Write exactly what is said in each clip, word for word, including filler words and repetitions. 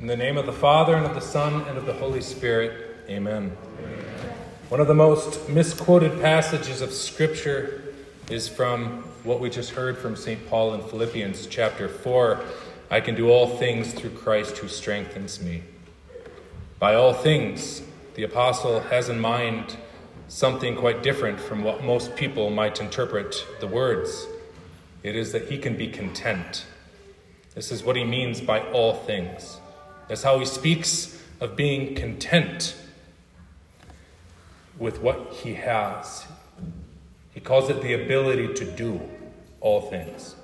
In the name of the Father, and of the Son, and of the Holy Spirit, amen. Amen. One of the most misquoted passages of Scripture is from what we just heard from Saint Paul in Philippians chapter four. I can do all things through Christ who strengthens me. By all things, the apostle has in mind something quite different from what most people might interpret the words. It is that he can be content. This is what he means by all things. That's how he speaks of being content with what he has. He calls it the ability to do all things.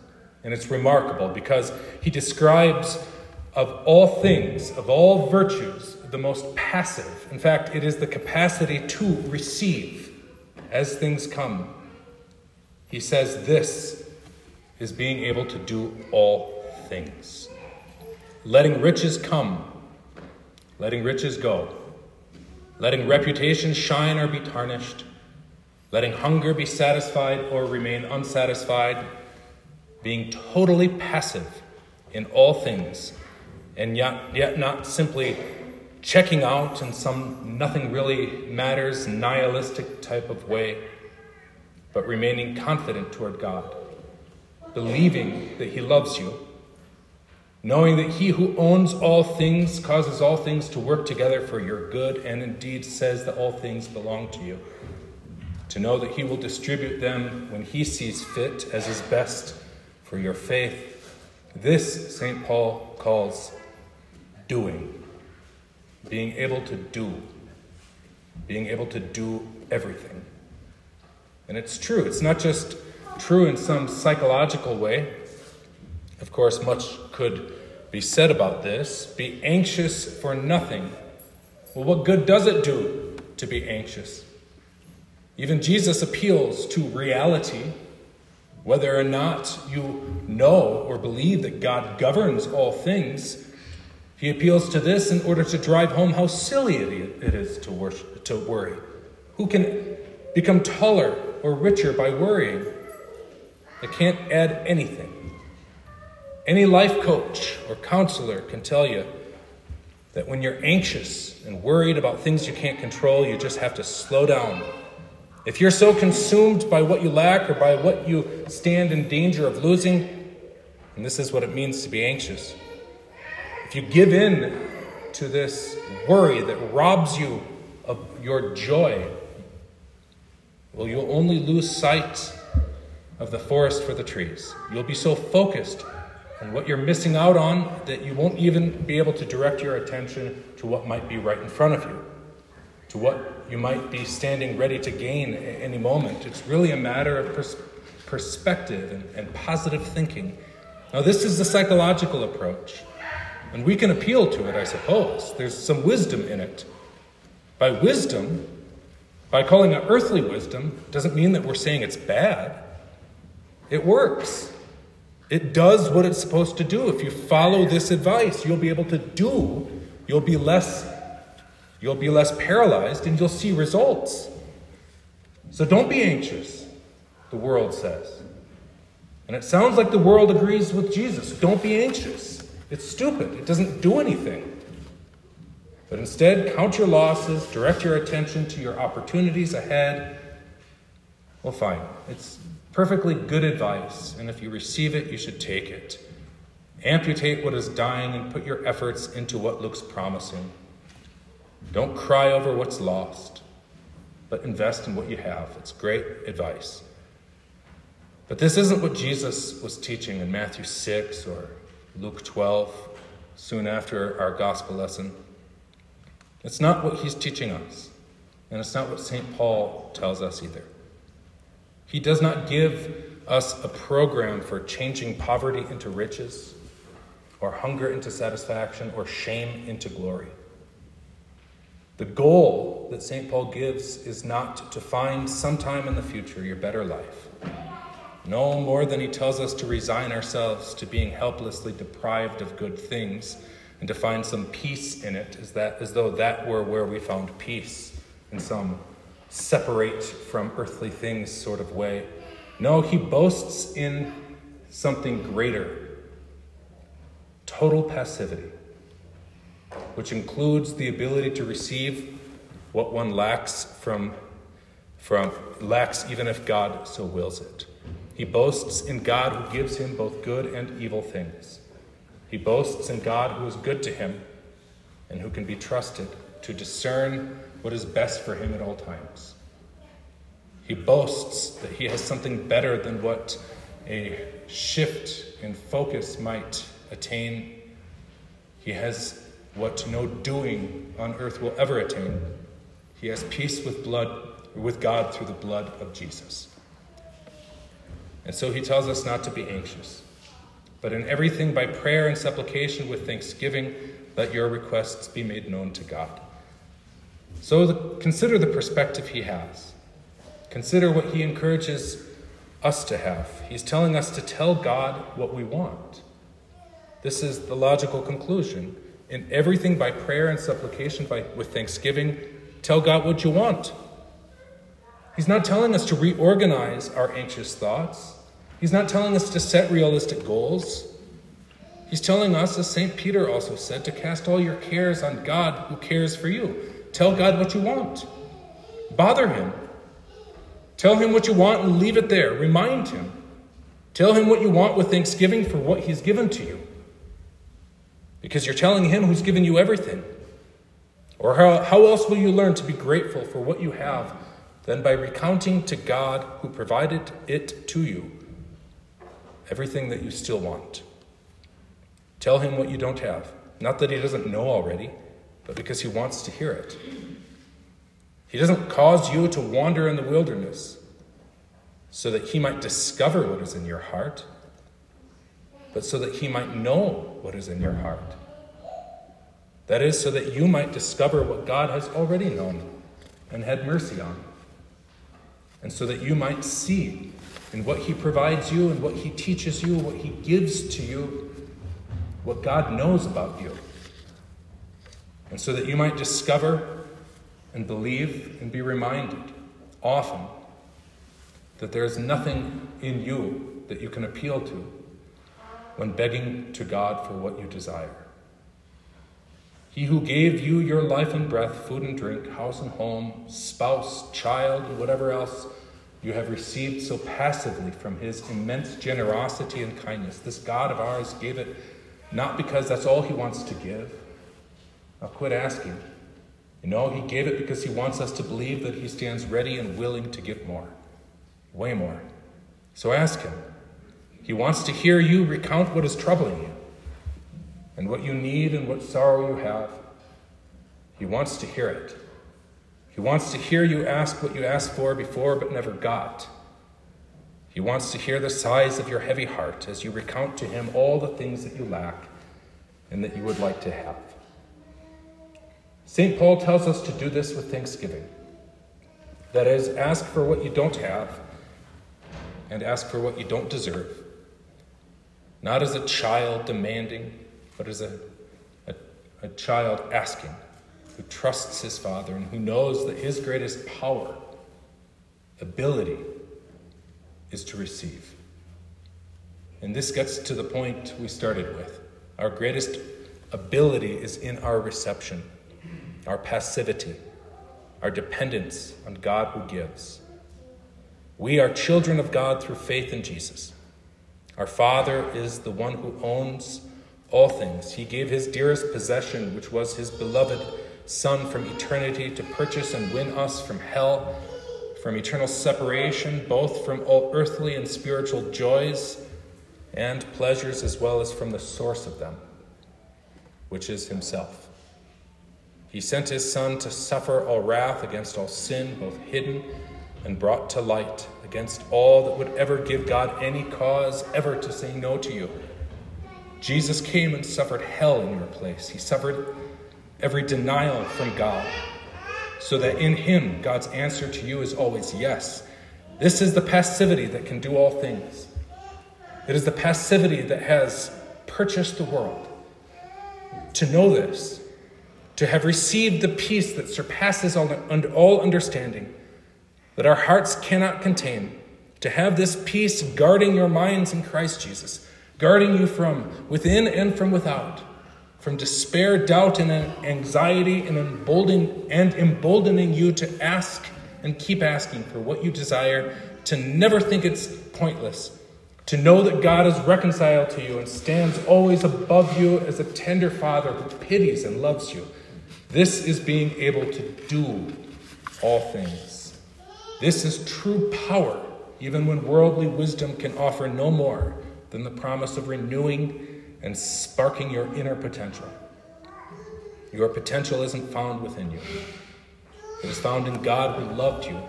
And it's remarkable because he describes of all things, of all virtues, the most passive. In fact, it is the capacity to receive as things come. He says this is being able to do all things. Letting riches come, letting riches go, letting reputation shine or be tarnished, letting hunger be satisfied or remain unsatisfied, being totally passive in all things, and yet, yet not simply checking out in some nothing really matters, nihilistic type of way, but remaining confident toward God, believing that he loves you, knowing that he who owns all things causes all things to work together for your good and indeed says that all things belong to you. To know that he will distribute them when he sees fit as is best for your faith. This, Saint Paul calls doing. Being able to do. Being able to do everything. And it's true. It's not just true in some psychological way. Of course, much could be said about this. Be anxious for nothing. Well, what good does it do to be anxious? Even Jesus appeals to reality, whether or not you know or believe that God governs all things. He appeals to this in order to drive home how silly it is to worship, to worry. Who can become taller or richer by worrying? It can't add anything. Any life coach or counselor can tell you that when you're anxious and worried about things you can't control, you just have to slow down. If you're so consumed by what you lack or by what you stand in danger of losing, and this is what it means to be anxious, if you give in to this worry that robs you of your joy, well, you'll only lose sight of the forest for the trees. You'll be so focused and what you're missing out on that you won't even be able to direct your attention to what might be right in front of you, to what you might be standing ready to gain at any moment. It's really a matter of pers- perspective and, and positive thinking. Now, this is the psychological approach, and we can appeal to it, I suppose. There's some wisdom in it. By wisdom, by calling it earthly wisdom, doesn't mean that we're saying it's bad. It works. It does what it's supposed to do. If you follow this advice, you'll be able to do. You'll be less, you'll be less paralyzed and you'll see results. So don't be anxious, the world says. And it sounds like the world agrees with Jesus. Don't be anxious. It's stupid. It doesn't do anything. But instead, count your losses, direct your attention to your opportunities ahead. Well, fine. It's perfectly good advice, and if you receive it, you should take it. Amputate what is dying and put your efforts into what looks promising. Don't cry over what's lost, but invest in what you have. It's great advice. But this isn't what Jesus was teaching in Matthew six or Luke twelve, soon after our gospel lesson. It's not what he's teaching us, and it's not what Saint Paul tells us either. He does not give us a program for changing poverty into riches, or hunger into satisfaction, or shame into glory. The goal that Saint Paul gives is not to find sometime in the future your better life. No more than he tells us to resign ourselves to being helplessly deprived of good things and to find some peace in it, as, that, as though that were where we found peace in some separate from earthly things sort of way. No, he boasts in something greater. Total passivity. which includes the ability to receive what one lacks from, from lacks even if God so wills it. He boasts in God who gives him both good and evil things. He boasts in God who is good to him and who can be trusted to discern what is best for him at all times. He boasts that he has something better than what a shift in focus might attain. He has what no doing on earth will ever attain. He has peace with blood, with God through the blood of Jesus. And so he tells us not to be anxious, but in everything by prayer and supplication with thanksgiving, let your requests be made known to God. So the, consider the perspective he has. Consider what he encourages us to have. He's telling us to tell God what we want. This is the logical conclusion. In everything by prayer and supplication by, with thanksgiving, tell God what you want. He's not telling us to reorganize our anxious thoughts. He's not telling us to set realistic goals. He's telling us, as Saint Peter also said, to cast all your cares on God who cares for you. Tell God what you want. Bother him. Tell him what you want and leave it there. Remind him. Tell him what you want with thanksgiving for what he's given to you. Because you're telling him who's given you everything. Or how, how else will you learn to be grateful for what you have than by recounting to God who provided it to you, everything that you still want? Tell him what you don't have. Not that he doesn't know already, but because he wants to hear it. He doesn't cause you to wander in the wilderness so that he might discover what is in your heart, but so that he might know what is in your heart. That is, so that you might discover what God has already known and had mercy on, and so that you might see in what he provides you and what he teaches you, what he gives to you, what God knows about you. And so that you might discover and believe and be reminded often that there is nothing in you that you can appeal to when begging to God for what you desire. He who gave you your life and breath, food and drink, house and home, spouse, child, and whatever else you have received so passively from his immense generosity and kindness. This God of ours gave it not because that's all he wants to give. Now quit asking. You know, he gave it because he wants us to believe that he stands ready and willing to give more, way more. So ask him. He wants to hear you recount what is troubling you, and what you need and what sorrow you have. He wants to hear it. He wants to hear you ask what you asked for before but never got. He wants to hear the sighs of your heavy heart as you recount to him all the things that you lack and that you would like to have. Saint Paul tells us to do this with thanksgiving. That is, ask for what you don't have and ask for what you don't deserve. Not as a child demanding, but as a, a, a child asking, who trusts his father and who knows that his greatest power, ability, is to receive. And this gets to the point we started with. Our greatest ability is in our reception, our passivity, our dependence on God who gives. We are children of God through faith in Jesus. Our Father is the one who owns all things. He gave his dearest possession, which was his beloved Son, from eternity to purchase and win us from hell, from eternal separation, both from all earthly and spiritual joys and pleasures, as well as from the source of them, which is himself. He sent his Son to suffer all wrath against all sin, both hidden and brought to light, against all that would ever give God any cause ever to say no to you. Jesus came and suffered hell in your place. He suffered every denial from God, so that in him, God's answer to you is always yes. This is the passivity that can do all things. It is the passivity that has purchased the world. To know this, to have received the peace that surpasses all, all understanding, that our hearts cannot contain, to have this peace guarding your minds in Christ Jesus, guarding you from within and from without, from despair, doubt, and anxiety, and emboldening, and emboldening you to ask and keep asking for what you desire, to never think it's pointless, to know that God is reconciled to you and stands always above you as a tender father who pities and loves you. This is being able to do all things. This is true power, even when worldly wisdom can offer no more than the promise of renewing and sparking your inner potential. Your potential isn't found within you. It is found in God who loved you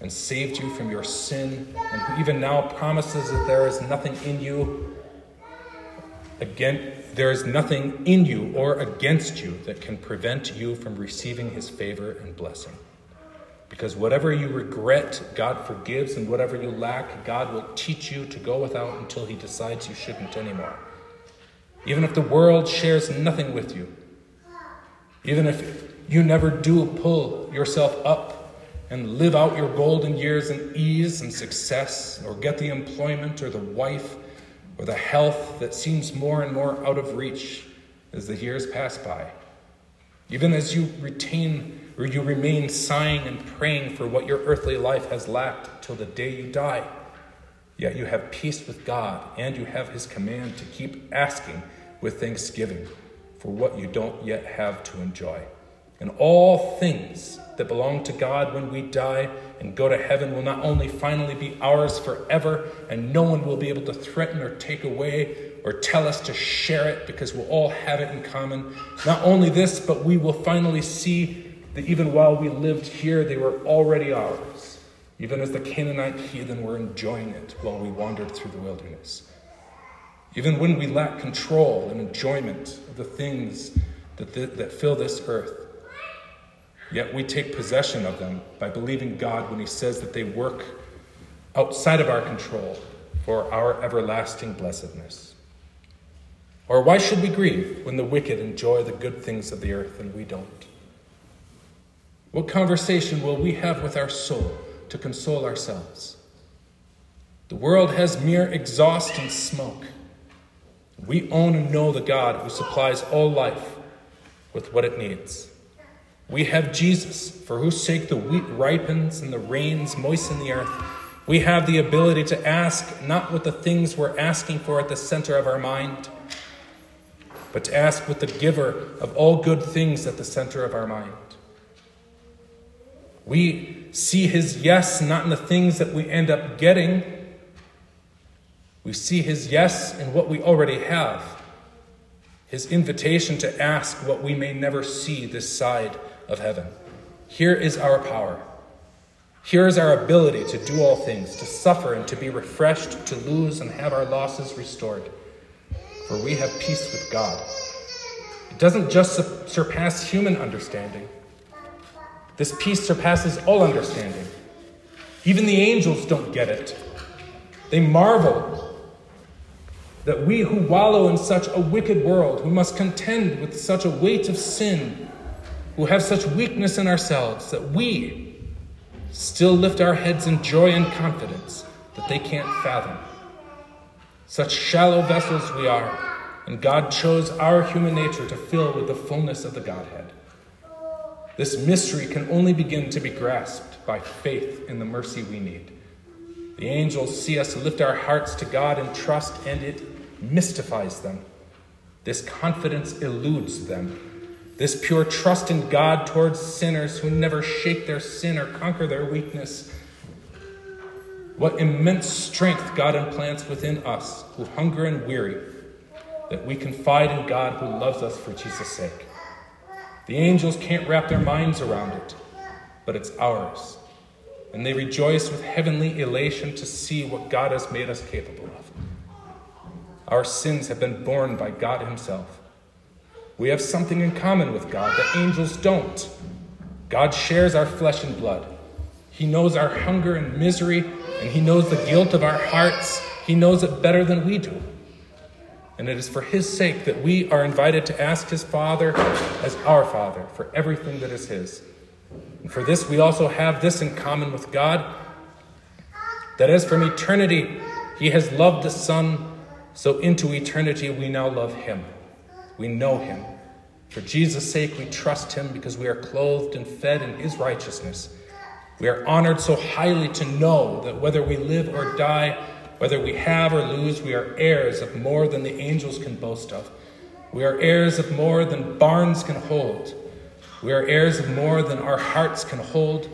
and saved you from your sin, and who even now promises that there is nothing in you, again, there is nothing in you or against you that can prevent you from receiving his favor and blessing. Because whatever you regret, God forgives, and whatever you lack, God will teach you to go without until he decides you shouldn't anymore. Even if the world shares nothing with you, even if you never do pull yourself up and live out your golden years in ease and success, or get the employment or the wife or the health that seems more and more out of reach as the years pass by. Even as you retain or you remain sighing and praying for what your earthly life has lacked till the day you die, yet you have peace with God, and you have his command to keep asking with thanksgiving for what you don't yet have to enjoy. And all things that belong to God when we die and go to heaven will not only finally be ours forever, and no one will be able to threaten or take away or tell us to share it, because we'll all have it in common. Not only this, but we will finally see that even while we lived here, they were already ours, even as the Canaanite heathen were enjoying it while we wandered through the wilderness. Even when we lack control and enjoyment of the things that, th- that fill this earth, yet we take possession of them by believing God when he says that they work outside of our control for our everlasting blessedness. Or why should we grieve when the wicked enjoy the good things of the earth and we don't? What conversation will we have with our soul to console ourselves? The world has mere exhaust and smoke. We own and know the God who supplies all life with what it needs. We have Jesus, for whose sake the wheat ripens and the rains moisten the earth. We have the ability to ask not with the things we're asking for at the center of our mind, but to ask with the giver of all good things at the center of our mind. We see his yes not in the things that we end up getting. We see his yes in what we already have. His invitation to ask what we may never see this side of heaven. Here is our power. Here is our ability to do all things, to suffer and to be refreshed, to lose and have our losses restored. For we have peace with God. It doesn't just su- surpass human understanding. This peace surpasses all understanding. Even the angels don't get it. They marvel that we who wallow in such a wicked world, who must contend with such a weight of sin, who have such weakness in ourselves, that we still lift our heads in joy and confidence that they can't fathom. Such shallow vessels we are, and God chose our human nature to fill with the fullness of the Godhead. This mystery can only begin to be grasped by faith in the mercy we need. The angels see us lift our hearts to God in trust, and it mystifies them. This confidence eludes them. This pure trust in God towards sinners who never shake their sin or conquer their weakness. What immense strength God implants within us who hunger and weary, that we confide in God who loves us for Jesus' sake. The angels can't wrap their minds around it, but it's ours. And they rejoice with heavenly elation to see what God has made us capable of. Our sins have been borne by God himself. We have something in common with God that angels don't. God shares our flesh and blood. He knows our hunger and misery, and he knows the guilt of our hearts. He knows it better than we do. And it is for his sake that we are invited to ask his Father as our Father for everything that is his. And for this, we also have this in common with God, that as from eternity he has loved the Son, so into eternity we now love him. we know him. For Jesus' sake, we trust him because we are clothed and fed in his righteousness. We are honored so highly to know that whether we live or die, whether we have or lose, we are heirs of more than the angels can boast of. We are heirs of more than barns can hold. We are heirs of more than our hearts can hold.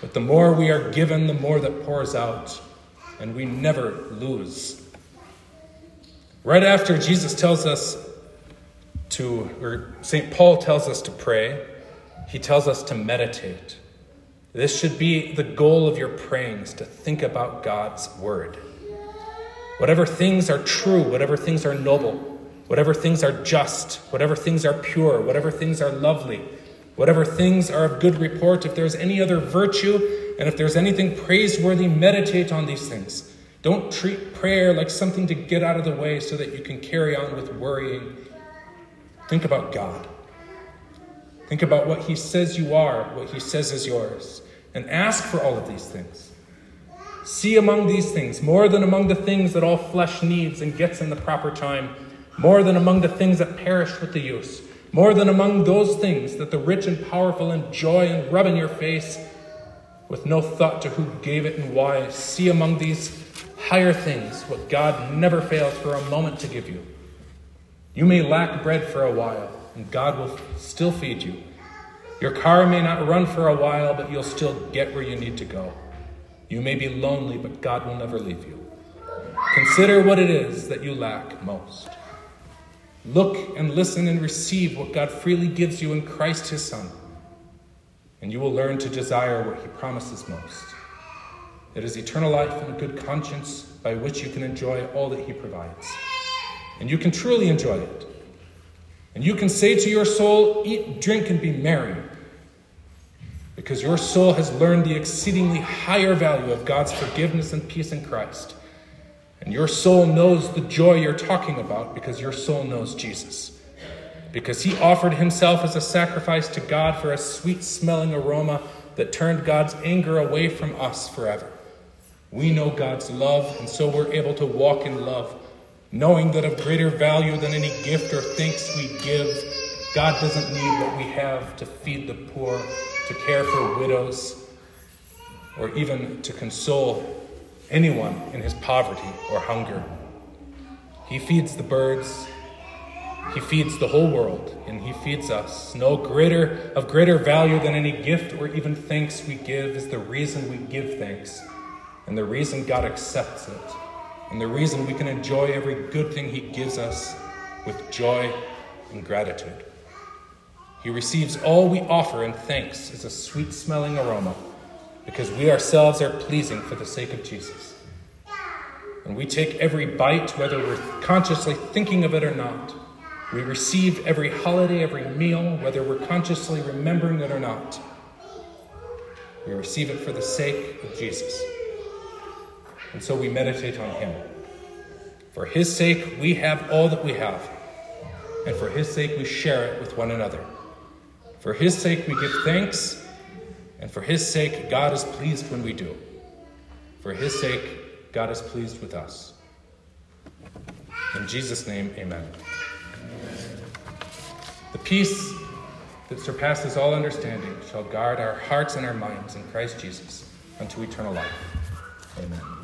But the more we are given, the more that pours out. And we never lose. Right after Jesus tells us to, or Saint Paul tells us to pray, he tells us to meditate. This should be the goal of your praying, is to think about God's word. Whatever things are true, whatever things are noble, whatever things are just, whatever things are pure, whatever things are lovely, whatever things are of good report, if there's any other virtue, and if there's anything praiseworthy, meditate on these things. Don't treat prayer like something to get out of the way so that you can carry on with worrying. Think about God. Think about what he says you are, what he says is yours, and ask for all of these things. See among these things, more than among the things that all flesh needs and gets in the proper time, more than among the things that perish with the use, more than among those things that the rich and powerful enjoy and rub in your face with no thought to who gave it and why. See among these higher things what God never fails for a moment to give you. You may lack bread for a while, and God will still feed you. Your car may not run for a while, but you'll still get where you need to go. You may be lonely, but God will never leave you. Consider what it is that you lack most. Look and listen and receive what God freely gives you in Christ his Son, and you will learn to desire what he promises most. It is eternal life and a good conscience by which you can enjoy all that he provides. And you can truly enjoy it. And you can say to your soul, eat, drink, and be merry, because your soul has learned the exceedingly higher value of God's forgiveness and peace in Christ. And your soul knows the joy you're talking about because your soul knows Jesus, because he offered himself as a sacrifice to God for a sweet-smelling aroma that turned God's anger away from us forever. We know God's love, and so we're able to walk in love, knowing that of greater value than any gift or thanks we give, God doesn't need what we have to feed the poor, to care for widows, or even to console anyone in his poverty or hunger. He feeds the birds, he feeds the whole world, and he feeds us. No greater of greater value than any gift or even thanks we give is the reason we give thanks, and the reason God accepts it. And the reason we can enjoy every good thing he gives us with joy and gratitude. He receives all we offer in thanks as a sweet-smelling aroma, because we ourselves are pleasing for the sake of Jesus. And we take every bite, whether we're consciously thinking of it or not. We receive every holiday, every meal, whether we're consciously remembering it or not. We receive it for the sake of Jesus. And so we meditate on him. For his sake, we have all that we have. And for his sake, we share it with one another. For his sake, we give thanks. And for his sake, God is pleased when we do. For his sake, God is pleased with us. In Jesus' name, amen. The peace that surpasses all understanding shall guard our hearts and our minds in Christ Jesus unto eternal life. Amen.